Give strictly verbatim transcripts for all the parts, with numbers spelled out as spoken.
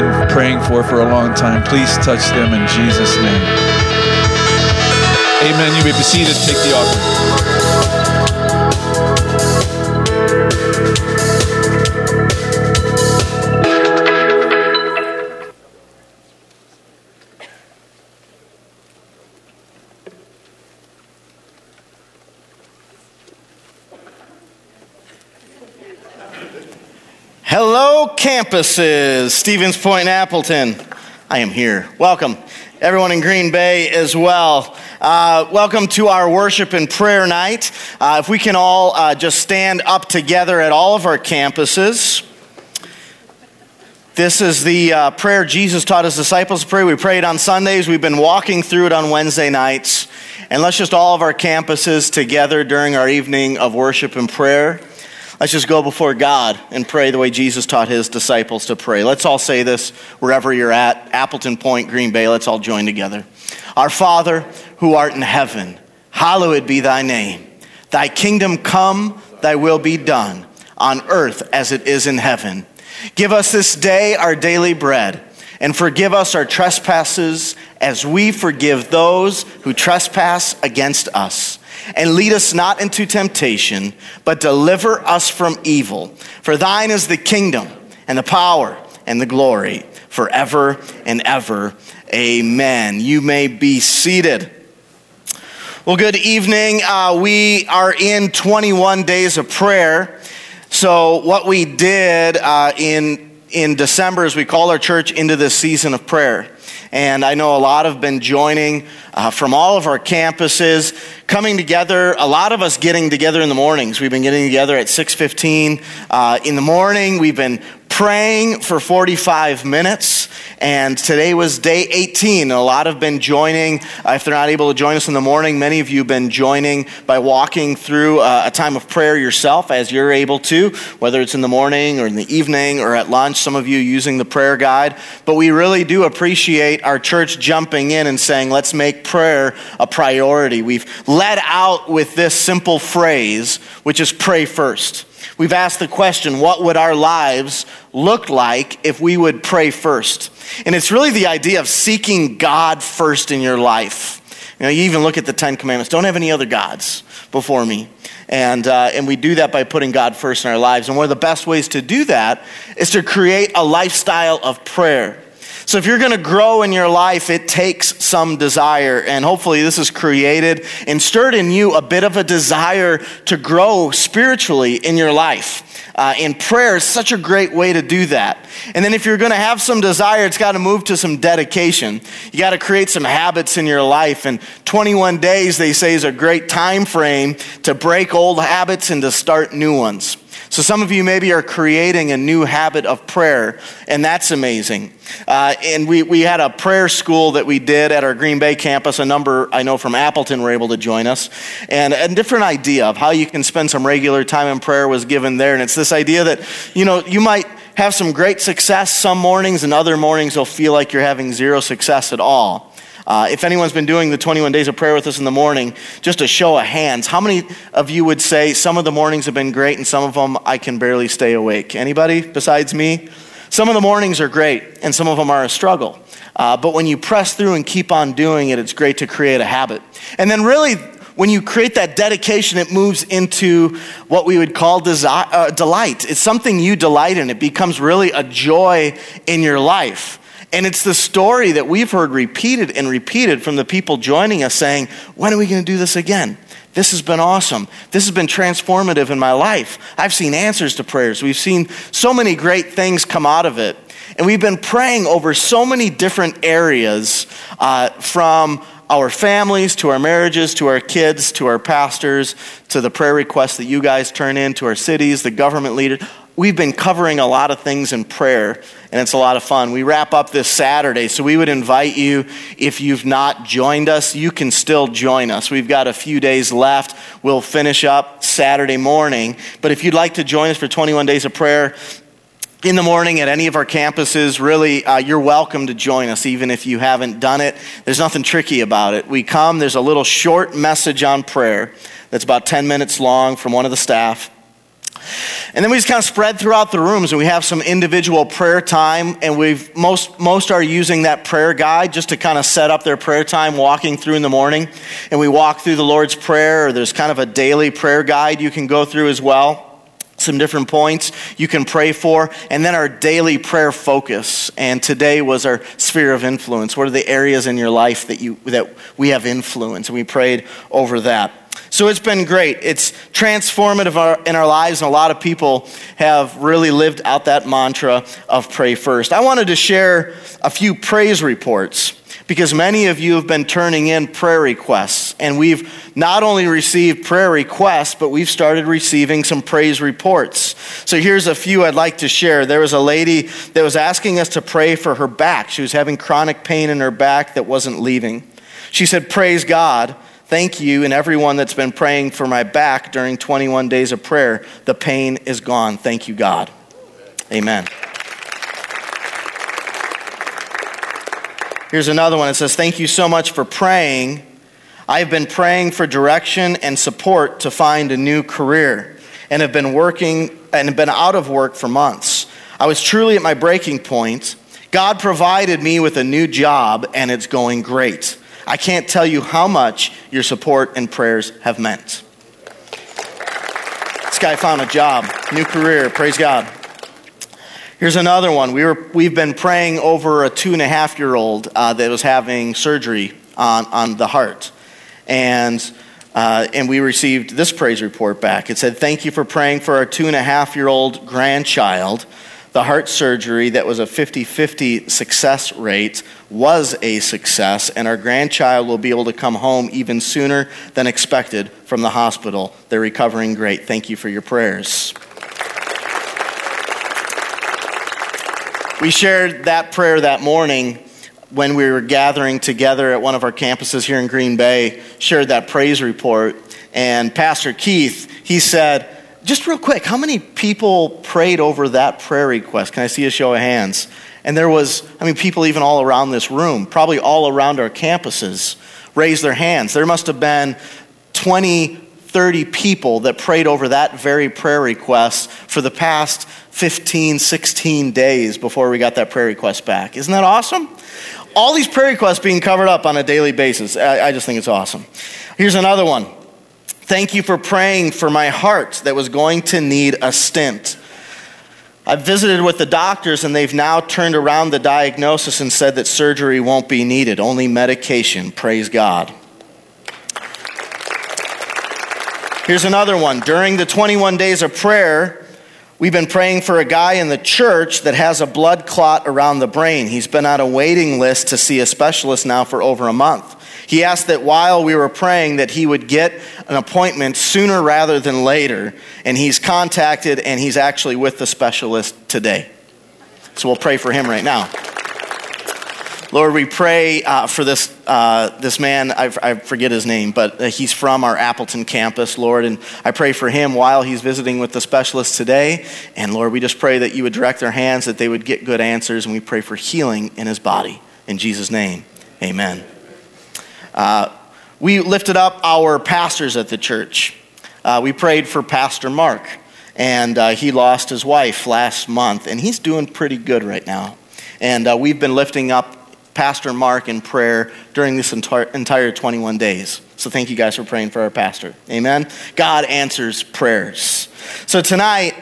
been praying for for a long time. Please touch them in Jesus' name. Amen. You may be seated. Take the offering. Hello, campuses. Stevens Point, Appleton. I am here. Welcome. Everyone in Green Bay as well. Uh, welcome to our worship and prayer night. Uh, if we can all uh, just stand up together at all of our campuses. This is the uh, prayer Jesus taught his disciples to pray. We pray it on Sundays. We've been walking through it on Wednesday nights. And let's just all of our campuses together during our evening of worship and prayer. Let's just go before God and pray the way Jesus taught his disciples to pray. Let's all say this wherever you're at, Appleton Point, Green Bay, let's all join together. Our Father, who art in heaven, hallowed be thy name. Thy kingdom come, thy will be done, on earth as it is in heaven. Give us this day our daily bread, and forgive us our trespasses as we forgive those who trespass against us. And lead us not into temptation, but deliver us from evil. For thine is the kingdom, and the power, and the glory, forever and ever. Amen. You may be seated. Well, good evening. Uh, we are in twenty-one days of prayer. So what we did uh, in in December is we called our church into this season of prayer. And I know a lot have been joining uh, from all of our campuses, coming together, a lot of us getting together in the mornings. We've been getting together at six fifteen uh, in the morning. We've been praying for forty-five minutes, and today was day eighteen. A lot have been joining. Uh, if they're not able to join us in the morning, many of you have been joining by walking through uh, a time of prayer yourself as you're able to, whether it's in the morning or in the evening or at lunch, some of you using the prayer guide. But we really do appreciate our church jumping in and saying, let's make prayer a priority. We've led out with this simple phrase, which is pray first. We've asked the question, what would our lives look like if we would pray first? And it's really the idea of seeking God first in your life. You know, you even look at the Ten Commandments. Don't have any other gods before me. And uh, and we do that by putting God first in our lives. And one of the best ways to do that is to create a lifestyle of prayer. So if you're going to grow in your life, it takes some desire. And hopefully this has created and stirred in you a bit of a desire to grow spiritually in your life. Uh, and prayer is such a great way to do that. And then if you're going to have some desire, it's got to move to some dedication. You got to create some habits in your life. And twenty-one days, they say, is a great time frame to break old habits and to start new ones. So some of you maybe are creating a new habit of prayer, and that's amazing. Uh, and we, we had a prayer school that we did at our Green Bay campus. A number I know from Appleton were able to join us. And a different idea of how you can spend some regular time in prayer was given there. And it's this idea that, you know, you might have some great success some mornings, and other mornings you'll feel like you're having zero success at all. Uh, if anyone's been doing the twenty-one days of prayer with us in the morning, just a show of hands, how many of you would say some of the mornings have been great and some of them I can barely stay awake? Anybody besides me? Some of the mornings are great and some of them are a struggle. Uh, but when you press through and keep on doing it, it's great to create a habit. And then really, when you create that dedication, it moves into what we would call desire, uh, delight. It's something you delight in. It becomes really a joy in your life. And it's the story that we've heard repeated and repeated from the people joining us saying, when are we going to do this again? This has been awesome. This has been transformative in my life. I've seen answers to prayers. We've seen so many great things come out of it. And we've been praying over so many different areas, uh, from our families, to our marriages, to our kids, to our pastors, to the prayer requests that you guys turn in, to our cities, the government leaders. We've been covering a lot of things in prayer, and it's a lot of fun. We wrap up this Saturday, so we would invite you, if you've not joined us, you can still join us. We've got a few days left. We'll finish up Saturday morning. But if you'd like to join us for twenty-one days of prayer in the morning at any of our campuses, really, uh, you're welcome to join us, even if you haven't done it. There's nothing tricky about it. We come, there's a little short message on prayer that's about ten minutes long from one of the staff. And then we just kind of spread throughout the rooms, and we have some individual prayer time, and we've most most are using that prayer guide just to kind of set up their prayer time, walking through in the morning. And we walk through the Lord's Prayer, or there's kind of a daily prayer guide you can go through as well. Some different points you can pray for, and then our daily prayer focus. And today was our sphere of influence. What are the areas in your life that you that we have influence? And we prayed over that. So it's been great. It's transformative in our lives, and a lot of people have really lived out that mantra of pray first. I wanted to share a few praise reports, because many of you have been turning in prayer requests, and we've not only received prayer requests, but we've started receiving some praise reports. So here's a few I'd like to share. There was a lady that was asking us to pray for her back. She was having chronic pain in her back that wasn't leaving. She said, "Praise God. Thank you and everyone that's been praying for my back during twenty-one days of prayer. The pain is gone. Thank you, God." Amen. Here's another one. It says, "Thank you so much for praying. I've been praying for direction and support to find a new career, and have been working and have been out of work for months. I was truly at my breaking point. God provided me with a new job, and it's going great. I can't tell you how much your support and prayers have meant." This guy found a job, new career. Praise God. Here's another one. We were, we've been praying over a two-and-a-half-year-old uh, that was having surgery on, on the heart. And, uh, and we received this praise report back. It said, "Thank you for praying for our two-and-a-half-year-old grandchild. The heart surgery that was a fifty-fifty success rate was a success, and our grandchild will be able to come home even sooner than expected from the hospital. They're recovering great. Thank you for your prayers." We shared that prayer that morning when we were gathering together at one of our campuses here in Green Bay, shared that praise report. And Pastor Keith, he said, "Just real quick, how many people prayed over that prayer request? Can I see a show of hands?" And there was, I mean, people even all around this room, probably all around our campuses, raised their hands. There must have been twenty, thirty people that prayed over that very prayer request for the past fifteen, sixteen days before we got that prayer request back. Isn't that awesome? All these prayer requests being covered up on a daily basis. I, I just think it's awesome. Here's another one. "Thank you for praying for my heart that was going to need a stent. I've visited with the doctors, and they've now turned around the diagnosis and said that surgery won't be needed, only medication. Praise God." Here's another one. "During the twenty-one days of prayer, we've been praying for a guy in the church that has a blood clot around the brain. He's been on a waiting list to see a specialist now for over a month. He asked that while we were praying that he would get an appointment sooner rather than later, and he's contacted, and he's actually with the specialist today." So we'll pray for him right now. Lord, we pray uh, for this uh, this man. I, I forget his name, but he's from our Appleton campus, Lord. And I pray for him while he's visiting with the specialist today. And Lord, we just pray that you would direct their hands, that they would get good answers. And we pray for healing in his body. In Jesus' name, amen. Uh, we lifted up our pastors at the church. Uh, we prayed for Pastor Mark. And uh, he lost his wife last month. And he's doing pretty good right now. And uh, we've been lifting up Pastor Mark in prayer during this entire, entire twenty-one days. So thank you guys for praying for our pastor. Amen. God answers prayers. So tonight,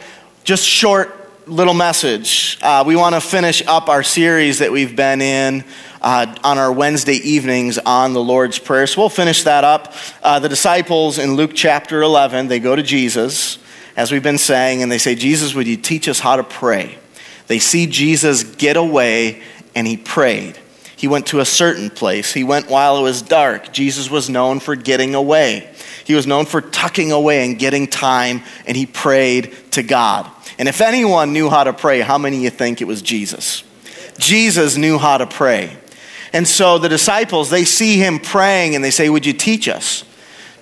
just short little message. Uh, we want to finish up our series that we've been in uh, on our Wednesday evenings on the Lord's Prayer. So we'll finish that up. Uh, the disciples in Luke chapter eleven, they go to Jesus, as we've been saying, and they say, "Jesus, would you teach us how to pray?" They see Jesus get away, and he prayed. He went to a certain place. He went while it was dark. Jesus was known for getting away. He was known for tucking away and getting time, and he prayed to God. And if anyone knew how to pray, how many of you think it was Jesus? Jesus knew how to pray. And so the disciples, they see him praying, and they say, "Would you teach us?"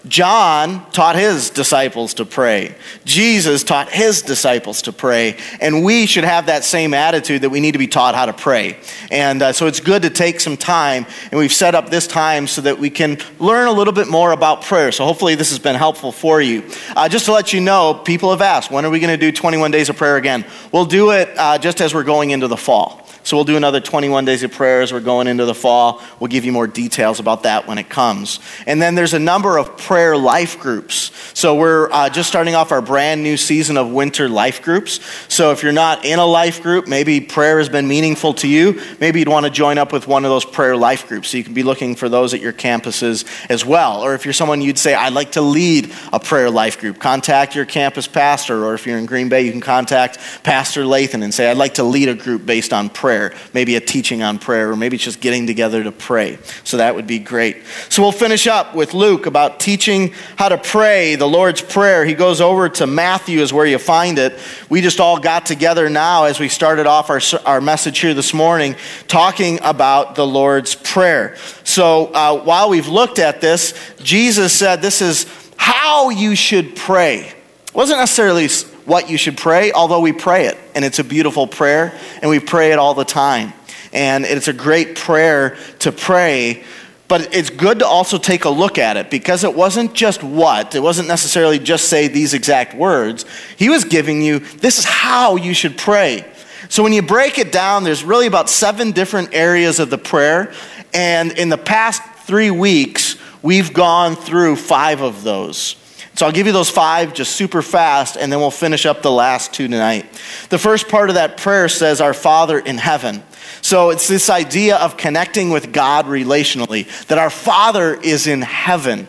John taught his disciples to pray. Jesus taught his disciples to pray. And we should have that same attitude that we need to be taught how to pray. And uh, so it's good to take some time. And we've set up this time so that we can learn a little bit more about prayer. So hopefully this has been helpful for you. Uh, just to let you know, people have asked, when are we going to do twenty-one days of prayer again? We'll do it uh, just as we're going into the fall. So we'll do another twenty-one days of prayer as we're going into the fall. We'll give you more details about that when it comes. And then there's a number of prayer life groups. So we're uh, just starting off our brand new season of winter life groups. So if you're not in a life group, maybe prayer has been meaningful to you. Maybe you'd want to join up with one of those prayer life groups. So you can be looking for those at your campuses as well. Or if you're someone you'd say, I'd like to lead a prayer life group, contact your campus pastor. Or if you're in Green Bay, you can contact Pastor Lathan and say, I'd like to lead a group based on prayer. Maybe a teaching on prayer, or maybe it's just getting together to pray. So that would be great. So we'll finish up with Luke about teaching how to pray the Lord's Prayer. He goes over to Matthew is where you find it. We just all got together now as we started off our, our message here this morning talking about the Lord's Prayer. So uh, while we've looked at this, Jesus said this is how you should pray. It wasn't necessarily what you should pray, although we pray it, and it's a beautiful prayer, and we pray it all the time, and it's a great prayer to pray, but it's good to also take a look at it, because it wasn't just what, it wasn't necessarily just say these exact words. He was giving you, this is how you should pray. So when you break it down, there's really about seven different areas of the prayer, and in the past three weeks, we've gone through five of those. So I'll give you those five just super fast, and then we'll finish up the last two tonight. The first part of that prayer says, Our Father in heaven. So it's this idea of connecting with God relationally, that our Father is in heaven.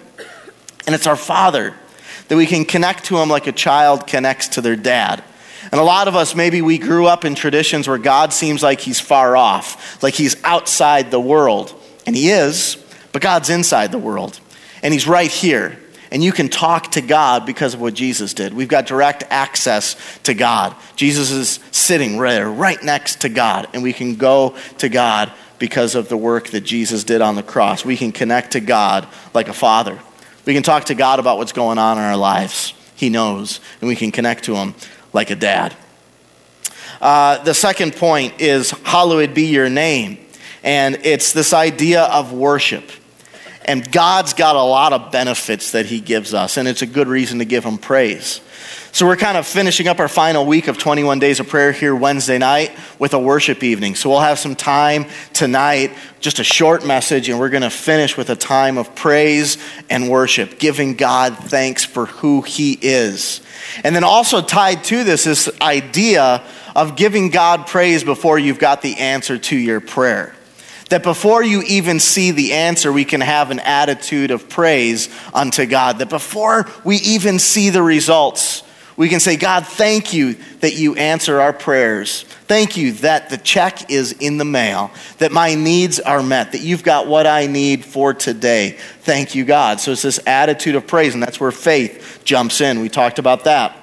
And it's our Father, that we can connect to him like a child connects to their dad. And a lot of us, maybe we grew up in traditions where God seems like he's far off, like he's outside the world. And he is, but God's inside the world. And he's right here. And you can talk to God because of what Jesus did. We've got direct access to God. Jesus is sitting right there, right next to God. And we can go to God because of the work that Jesus did on the cross. We can connect to God like a father. We can talk to God about what's going on in our lives. He knows. And we can connect to him like a dad. Uh, the second point is, hallowed be your name. And it's this idea of worship. And God's got a lot of benefits that he gives us, and it's a good reason to give him praise. So we're kind of finishing up our final week of twenty-one Days of Prayer here Wednesday night with a worship evening. So we'll have some time tonight, just a short message, and we're going to finish with a time of praise and worship, giving God thanks for who he is. And then also tied to this is this idea of giving God praise before you've got the answer to your prayer. That before you even see the answer, we can have an attitude of praise unto God. That before we even see the results, we can say, God, thank you that you answer our prayers. Thank you that the check is in the mail, that my needs are met, that you've got what I need for today. Thank you, God. So it's this attitude of praise, and that's where faith jumps in. We talked about that.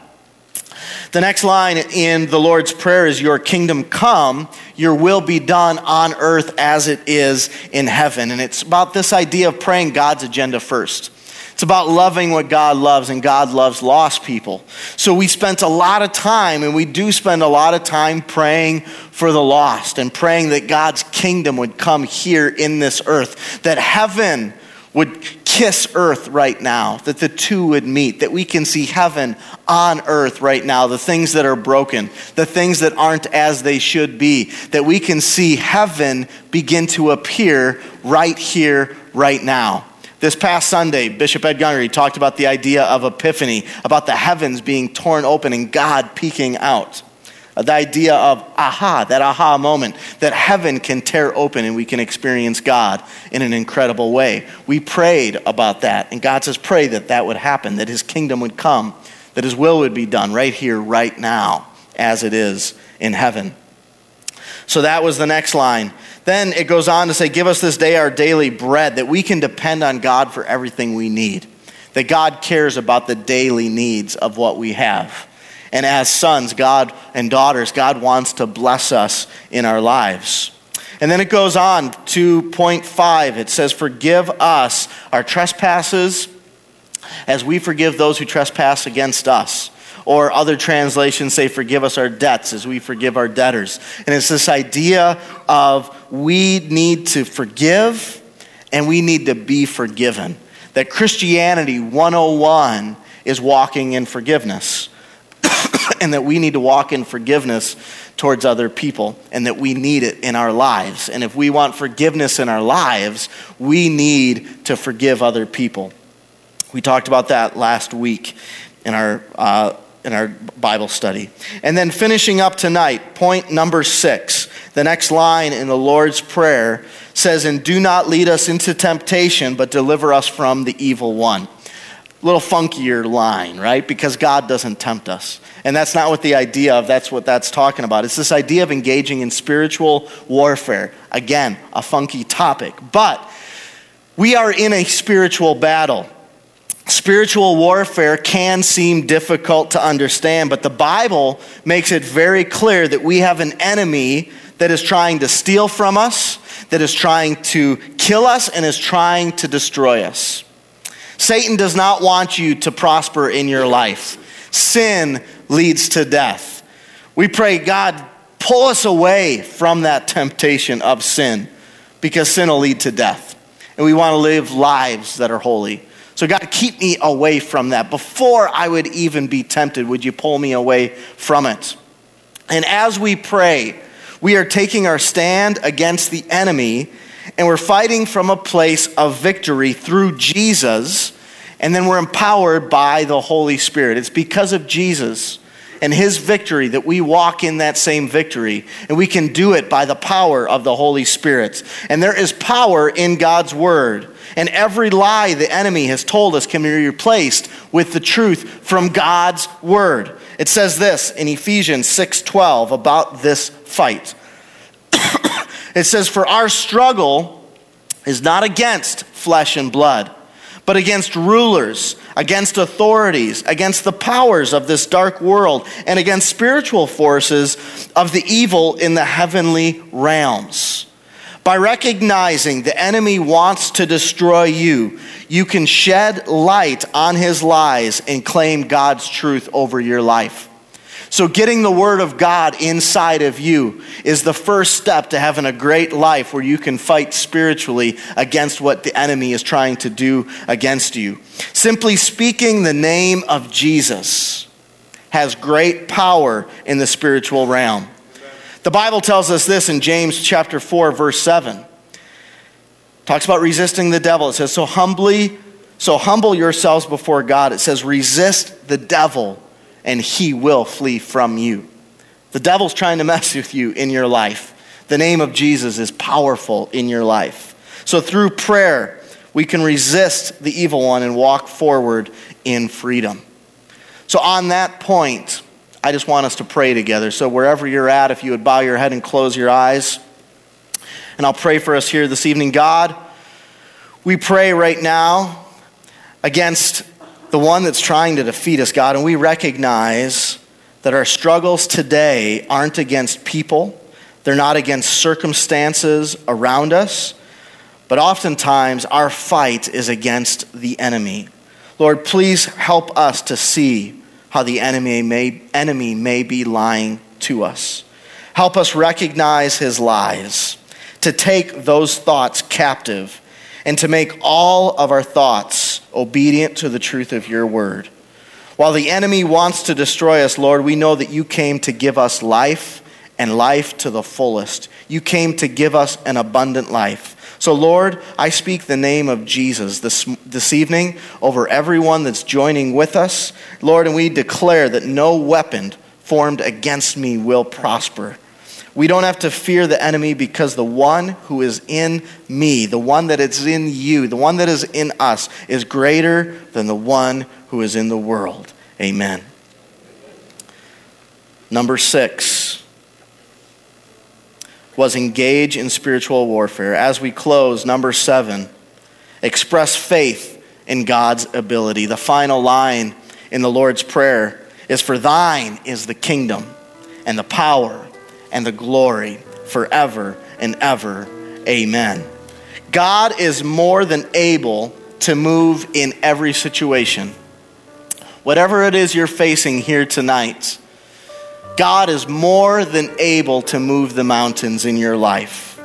The next line in the Lord's Prayer is, your kingdom come, your will be done on earth as it is in heaven. And it's about this idea of praying God's agenda first. It's about loving what God loves, and God loves lost people. So we spent a lot of time, and we do spend a lot of time praying for the lost and praying that God's kingdom would come here in this earth, that heaven would kiss earth right now, that the two would meet, that we can see heaven on earth right now, the things that are broken, the things that aren't as they should be, that we can see heaven begin to appear right here, right now. This past Sunday, Bishop Ed Gungry talked about the idea of epiphany, about the heavens being torn open and God peeking out. The idea of aha, that aha moment, that heaven can tear open and we can experience God in an incredible way. We prayed about that, and God says pray that that would happen, that his kingdom would come, that his will would be done right here, right now, as it is in heaven. So that was the next line. Then it goes on to say, give us this day our daily bread, that we can depend on God for everything we need, that God cares about the daily needs of what we have. And as sons, God, and daughters, God wants to bless us in our lives. And then it goes on to point five. It says, forgive us our trespasses as we forgive those who trespass against us. Or other translations say, forgive us our debts as we forgive our debtors. And it's this idea of we need to forgive and we need to be forgiven. That Christianity one oh one is walking in forgiveness. And that we need to walk in forgiveness towards other people, and that we need it in our lives. And if we want forgiveness in our lives, we need to forgive other people. We talked about that last week in our uh, in our Bible study. And then finishing up tonight, point number six, the next line in the Lord's Prayer says, and do not lead us into temptation, but deliver us from the evil one. A little funkier line, right? Because God doesn't tempt us. And that's not what the idea of, that's what that's talking about. It's this idea of engaging in spiritual warfare. Again, a funky topic. But we are in a spiritual battle. Spiritual warfare can seem difficult to understand, but the Bible makes it very clear that we have an enemy that is trying to steal from us, that is trying to kill us, and is trying to destroy us. Satan does not want you to prosper in your life. Sin leads to death. We pray, God, pull us away from that temptation of sin, because sin will lead to death. And we want to live lives that are holy. So God, keep me away from that. Before I would even be tempted, would you pull me away from it? And as we pray, we are taking our stand against the enemy, and we're fighting from a place of victory through Jesus, and then we're empowered by the Holy Spirit. It's because of Jesus and his victory that we walk in that same victory, and we can do it by the power of the Holy Spirit. And there is power in God's word, and every lie the enemy has told us can be replaced with the truth from God's word. It says this in Ephesians six twelve about this fight. It says, for our struggle is not against flesh and blood, but against rulers, against authorities, against the powers of this dark world, and against spiritual forces of the evil in the heavenly realms. By recognizing the enemy wants to destroy you, you can shed light on his lies and claim God's truth over your life. So getting the word of God inside of you is the first step to having a great life where you can fight spiritually against what the enemy is trying to do against you. Simply speaking the name of Jesus has great power in the spiritual realm. The Bible tells us this in James chapter four, verse seven. It talks about resisting the devil. It says, so humbly, so humble yourselves before God. It says, resist the devil, and he will flee from you. The devil's trying to mess with you in your life. The name of Jesus is powerful in your life. So through prayer, we can resist the evil one and walk forward in freedom. So on that point, I just want us to pray together. So wherever you're at, if you would bow your head and close your eyes, and I'll pray for us here this evening. God, we pray right now against the one that's trying to defeat us, God, and we recognize that our struggles today aren't against people. They're not against circumstances around us, but oftentimes our fight is against the enemy. Lord, please help us to see how the enemy may, enemy may be lying to us. Help us recognize his lies, to take those thoughts captive, and to make all of our thoughts obedient to the truth of your word. While the enemy wants to destroy us, Lord, we know that you came to give us life and life to the fullest. You came to give us an abundant life. So, Lord, I speak the name of Jesus this, this evening over everyone that's joining with us. Lord, and we declare that no weapon formed against me will prosper. We don't have to fear the enemy because the one who is in me, the one that is in you, the one that is in us is greater than the one who is in the world. Amen. Number six was engage in spiritual warfare. As we close, number seven, express faith in God's ability. The final line in the Lord's Prayer is, for thine is the kingdom and the power and the glory forever and ever. Amen. God is more than able to move in every situation. Whatever it is you're facing here tonight, God is more than able to move the mountains in your life.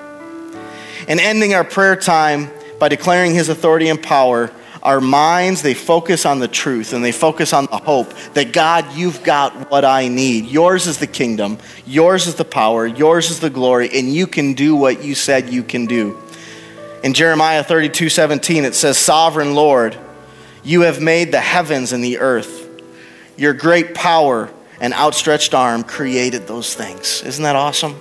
And ending our prayer time by declaring his authority and power, our minds, they focus on the truth and they focus on the hope that God, you've got what I need. Yours is the kingdom, yours is the power, yours is the glory, and you can do what you said you can do. In Jeremiah thirty-two seventeen, it says, "Sovereign Lord, you have made the heavens and the earth. Your great power and outstretched arm created those things." Isn't that awesome?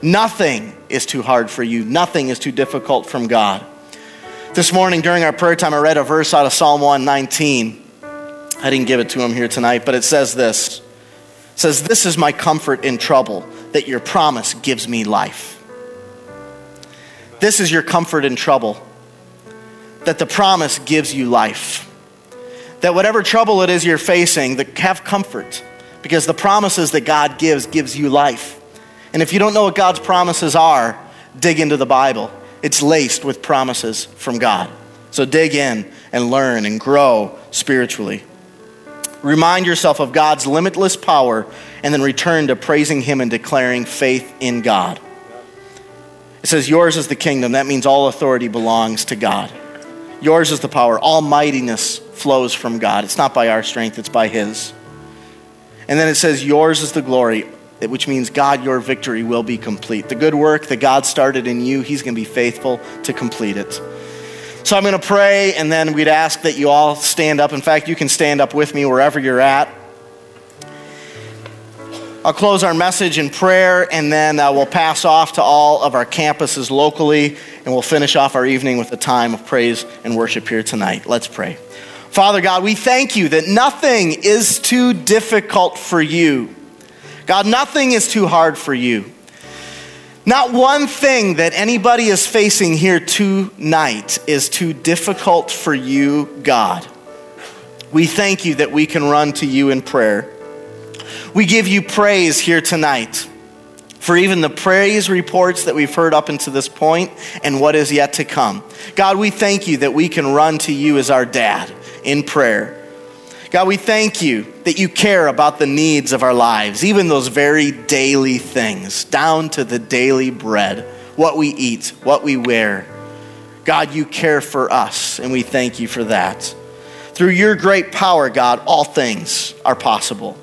Nothing is too hard for you. Nothing is too difficult from God. This morning during our prayer time, I read a verse out of Psalm one nineteen. I didn't give it to him here tonight, but it says this. It says, "This is my comfort in trouble, that your promise gives me life." This is your comfort in trouble, that the promise gives you life. That whatever trouble it is you're facing, that have comfort, because the promises that God gives, gives you life. And if you don't know what God's promises are, dig into the Bible. It's laced with promises from God. So dig in and learn and grow spiritually. Remind yourself of God's limitless power and then return to praising him and declaring faith in God. It says, "Yours is the kingdom." That means all authority belongs to God. Yours is the power. All mightiness flows from God. It's not by our strength, it's by his. And then it says, "Yours is the glory," which means, God, your victory will be complete. The good work that God started in you, he's gonna be faithful to complete it. So I'm gonna pray, and then we'd ask that you all stand up. In fact, you can stand up with me wherever you're at. I'll close our message in prayer, and then uh, we'll pass off to all of our campuses locally, and we'll finish off our evening with a time of praise and worship here tonight. Let's pray. Father God, we thank you that nothing is too difficult for you. God, nothing is too hard for you. Not one thing that anybody is facing here tonight is too difficult for you, God. We thank you that we can run to you in prayer. We give you praise here tonight for even the praise reports that we've heard up until this point and what is yet to come. God, we thank you that we can run to you as our dad in prayer. God, we thank you that you care about the needs of our lives, even those very daily things, down to the daily bread, what we eat, what we wear. God, you care for us, and we thank you for that. Through your great power, God, all things are possible.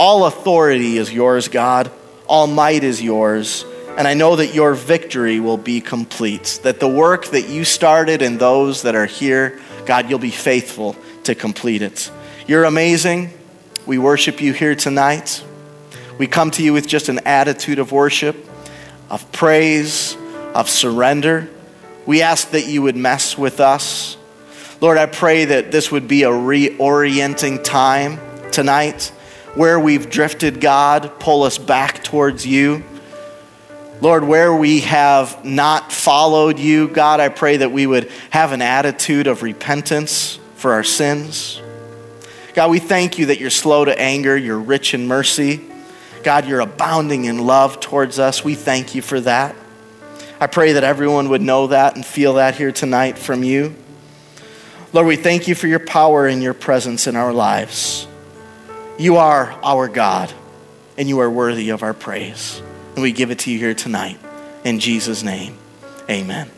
All authority is yours, God. All might is yours. And I know that your victory will be complete, that the work that you started in those that are here, God, you'll be faithful to complete it. You're amazing. We worship you here tonight. We come to you with just an attitude of worship, of praise, of surrender. We ask that you would mess with us. Lord, I pray that this would be a reorienting time tonight. Where we've drifted, God, pull us back towards you. Lord, where we have not followed you, God, I pray that we would have an attitude of repentance for our sins. God, we thank you that you're slow to anger, you're rich in mercy. God, you're abounding in love towards us. We thank you for that. I pray that everyone would know that and feel that here tonight from you. Lord, we thank you for your power and your presence in our lives. You are our God, and you are worthy of our praise. And we give it to you here tonight. In Jesus' name, amen.